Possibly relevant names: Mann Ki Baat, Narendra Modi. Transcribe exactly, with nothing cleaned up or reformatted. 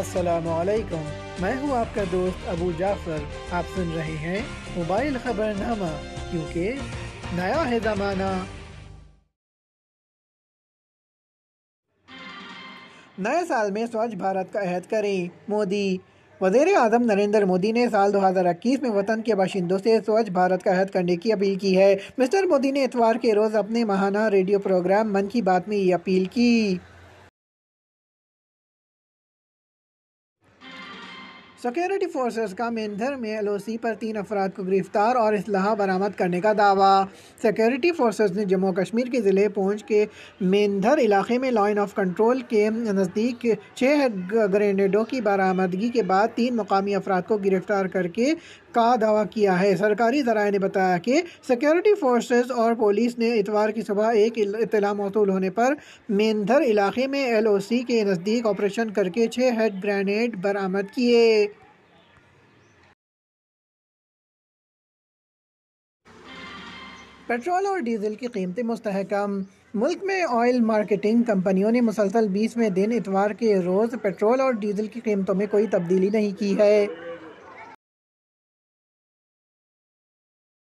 السلام علیکم، میں ہوں آپ کا دوست ابو جعفر۔ آپ سن رہے ہیں موبائل خبر نامہ، کیونکہ نیا ہے زمانہ۔ نئے سال میں سوچھ بھارت کا عہد کریں مودی۔ وزیر اعظم نریندر مودی نے سال دو ہزار اکیس میں وطن کے باشندوں سے سوچھ بھارت کا عہد کرنے کی اپیل کی ہے۔ مسٹر مودی نے اتوار کے روز اپنے ماہانہ ریڈیو پروگرام من کی بات میں یہ اپیل کی۔ سیکیورٹی فورسز کا میندھر میں ایل او سی پر تین افراد کو گرفتار اور اسلحہ برآمد کرنے کا دعویٰ۔ سیکیورٹی فورسز نے جموں کشمیر کے ضلع پونچھ کے میندھر علاقے میں لائن آف کنٹرول کے نزدیک چھ گرینیڈوں کی برآمدگی کے بعد تین مقامی افراد کو گرفتار کر کے کا دعویٰ کیا ہے۔ سرکاری ذرائع نے بتایا کہ سیکیورٹی فورسز اور پولیس نے اتوار کی صبح ایک اطلاع موصول ہونے پر میندھر علاقے میں ایل او سی کے نزدیک آپریشن کر کے چھ ہیڈ گرینیڈ برآمد کیے۔ پیٹرول اور ڈیزل کی قیمتیں مستحکم۔ ملک میں آئل مارکیٹنگ کمپنیوں نے مسلسل بیسویں دن اتوار کے روز پیٹرول اور ڈیزل کی قیمتوں میں کوئی تبدیلی نہیں کی ہے۔